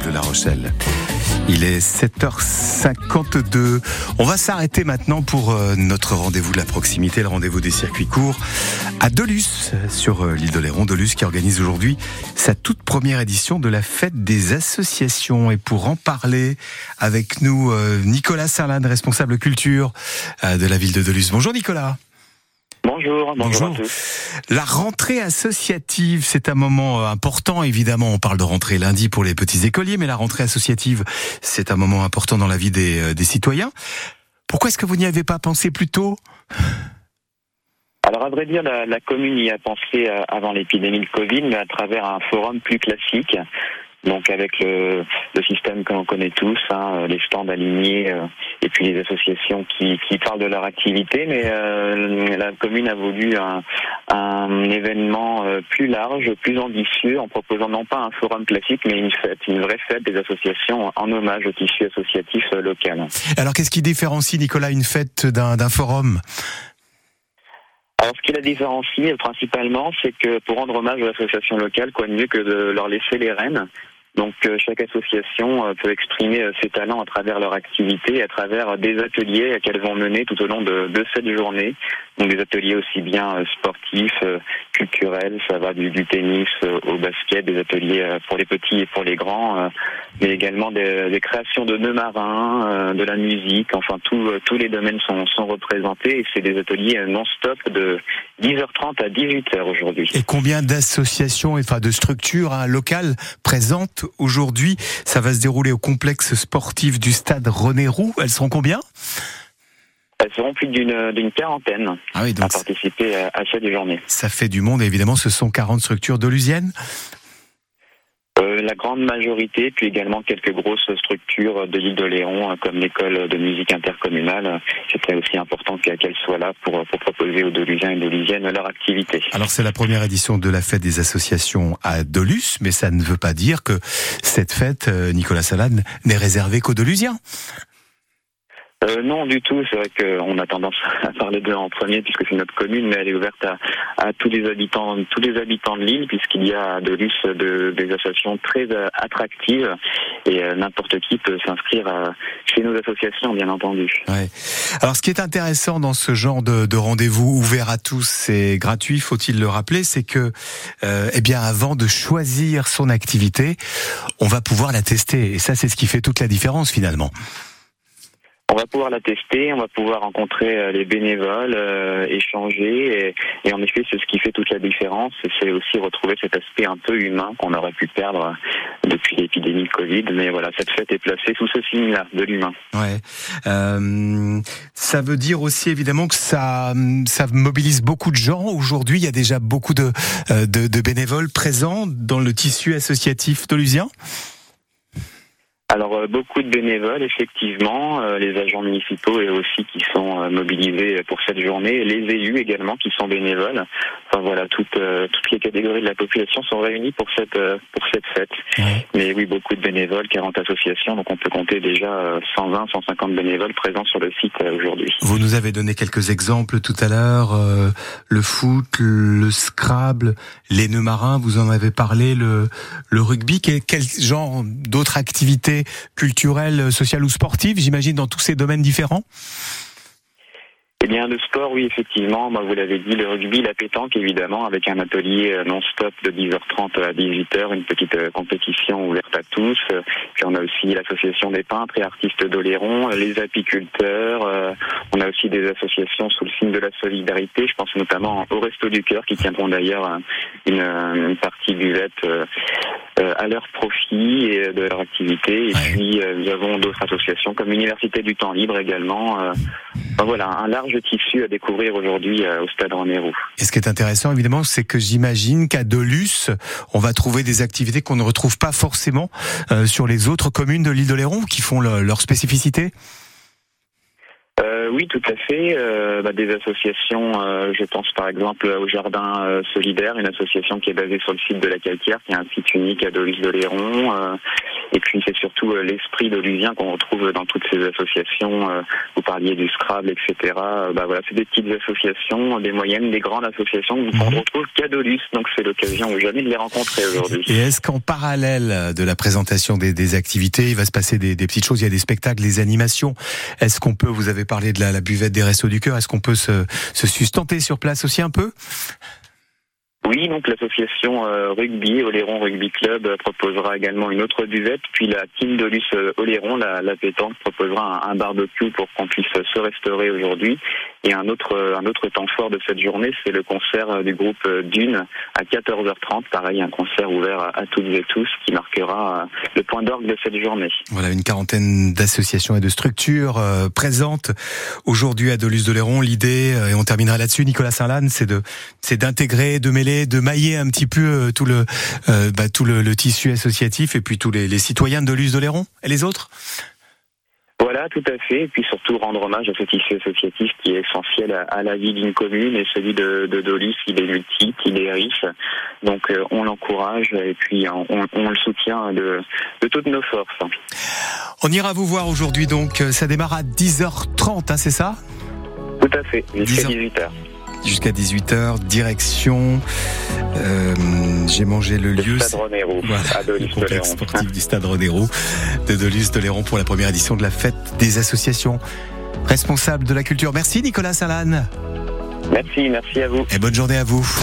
Miracle La Rochelle. Il est 7h52. On va s'arrêter maintenant pour notre rendez-vous de la proximité, le rendez-vous des circuits courts à Dolus, sur l'île d'Oléron. Dolus qui organise aujourd'hui sa toute première édition de la fête des associations. Et pour en parler avec nous, Nicolas Saint-Lanne, responsable culture de la ville de Dolus. Bonjour Nicolas. Bonjour à tous. La rentrée associative, c'est un moment important, évidemment. On parle de rentrée lundi pour les petits écoliers, mais la rentrée associative, c'est un moment important dans la vie des citoyens. Pourquoi est-ce que vous n'y avez pas pensé plus tôt ? Alors, à vrai dire, la commune y a pensé avant l'épidémie de Covid, mais à travers un forum plus classique. Donc avec le système que l'on connaît tous, les stands alignés et puis les associations qui parlent de leur activité, mais la commune a voulu un événement plus large, plus ambitieux, en proposant non pas un forum classique, mais une vraie fête des associations en hommage au tissu associatif local. Alors qu'est-ce qui différencie, Nicolas, une fête d'un forum ? Alors, ce qui la différencie principalement, c'est que pour rendre hommage aux associations locales, quoi de mieux que de leur laisser les rênes. Donc, chaque association peut exprimer ses talents à travers leur activité, à travers des ateliers qu'elles vont mener tout au long de cette journée. Donc, des ateliers aussi bien sportifs, culturels, ça va du tennis au basket, des ateliers pour les petits et pour les grands, mais également des créations de nœuds marins, de la musique, enfin, tous les domaines sont représentés et c'est des ateliers non-stop de 10h30 à 18h aujourd'hui. Et combien d'associations, enfin, de structures locales présentes aujourd'hui? Ça va se dérouler au complexe sportif du stade René Roux. Elles seront combien ? Elles seront plus d'une quarantaine à participer à cette journée. Ça fait du monde, et évidemment, ce sont 40 structures dolusiennes. La grande majorité, puis également quelques grosses structures de l'île d'Oléron, comme l'école de musique intercommunale. C'était aussi important qu'elle soit là pour proposer aux Dolusiens et Dolusiennes leur activité. Alors c'est la première édition de la fête des associations à Dolus, mais ça ne veut pas dire que cette fête, Nicolas Saint-Lanne, n'est réservée qu'aux Dolusiens. Non, du tout. C'est vrai qu'on a tendance à parler d'eux en premier puisque c'est notre commune, mais elle est ouverte à tous les habitants de l'île, puisqu'il y a à Dolus des associations très attractives et n'importe qui peut s'inscrire chez nos associations, bien entendu. Ouais. Alors, ce qui est intéressant dans ce genre de rendez-vous ouvert à tous et gratuit, faut-il le rappeler, c'est que, avant de choisir son activité, on va pouvoir la tester. Et ça, c'est ce qui fait toute la différence finalement. On va pouvoir la tester, on va pouvoir rencontrer les bénévoles, échanger, et en effet, c'est ce qui fait toute la différence. C'est aussi retrouver cet aspect un peu humain qu'on aurait pu perdre depuis l'épidémie de Covid. Mais voilà, cette fête est placée sous ce signe-là, de l'humain. Ouais. Ça veut dire aussi évidemment que ça mobilise beaucoup de gens. Aujourd'hui, il y a déjà beaucoup de bénévoles présents dans le tissu associatif dolusien. Alors beaucoup de bénévoles, effectivement, les agents municipaux et aussi qui sont mobilisés pour cette journée, les élus également qui sont bénévoles. Enfin voilà, toutes les catégories de la population sont réunies pour cette fête. Ouais. Mais oui, beaucoup de bénévoles, 40 associations, donc on peut compter déjà 120, 150 bénévoles présents sur le site aujourd'hui. Vous nous avez donné quelques exemples tout à l'heure, le foot, le Scrabble, les nœuds marins, vous en avez parlé, le rugby, quel genre d'autres activités culturelle, sociale ou sportive, j'imagine, dans tous ces domaines différents? Eh bien, le sport, oui, effectivement, vous l'avez dit, le rugby, la pétanque, évidemment, avec un atelier non-stop de 10h30 à 18h, une petite compétition ouverte à tous. Puis on a aussi l'association des peintres et artistes d'Oléron, les apiculteurs. On a aussi des associations sous le signe de la solidarité. Je pense notamment aux Restos du cœur, qui tiendront d'ailleurs une partie buvette à leur profit et de leur activité. Et puis, nous avons d'autres associations comme l'Université du temps libre également. Voilà, un large tissu à découvrir aujourd'hui au stade René Roux. Et ce qui est intéressant, évidemment, c'est que j'imagine qu'à Dolus, on va trouver des activités qu'on ne retrouve pas forcément sur les autres communes de l'île d'Oléron, qui font leur spécificité. Oui, tout à fait. Des associations, je pense par exemple au Jardin Solidaire, une association qui est basée sur le site de la Calquière, qui est un site unique à Dolus d'Oléron. Et puis c'est surtout l'esprit doluzien qu'on retrouve dans toutes ces associations. Vous parliez du Scrabble, etc. Bah voilà, c'est des petites associations, des moyennes, des grandes associations qu'on retrouve qu'à Dolus. Donc c'est l'occasion jamais de les rencontrer aujourd'hui. Et est-ce qu'en parallèle de la présentation des activités, il va se passer des petites choses? Il y a des spectacles, des animations. Est-ce qu'on peut, vous avez parlé de la buvette des Restos du cœur, est-ce qu'on peut se sustenter sur place aussi un peu? Oui, donc l'association rugby, Oléron Rugby Club, proposera également une autre buvette, puis la team Dolus Oléron, la pétanque, proposera un barbecue pour qu'on puisse se restaurer aujourd'hui. Et un autre temps fort de cette journée, c'est le concert du groupe Dune à 14h30. Pareil, un concert ouvert à toutes et tous qui marquera le point d'orgue de cette journée. Voilà, une quarantaine d'associations et de structures présentes aujourd'hui à Dolus d'Oléron. L'idée, et on terminera là-dessus, Nicolas Saint-Lanne, c'est d'intégrer, de mêler, de mailler un petit peu tout le tissu associatif et puis tous les citoyens de Dolus d'Oléron et les autres. Voilà, tout à fait. Et puis surtout rendre hommage à ce tissu associatif qui est essentiel à la vie d'une commune, et celui de Dolus, il est multiple, il est riche. Donc on l'encourage et puis on le soutient de toutes nos forces. On ira vous voir aujourd'hui, donc ça démarre à 10h30, hein, c'est ça ? Tout à fait, jusqu'à 18h. Jusqu'à 18h, direction... j'ai mangé le lieu... Stade René Roux, voilà, à Dolus d'Oléron. Le complexe sportif du Stade René Roux de Dolus d'Oléron pour la première édition de la fête des associations responsables de la culture. Merci Nicolas Saint-Lanne. Merci à vous. Et bonne journée à vous.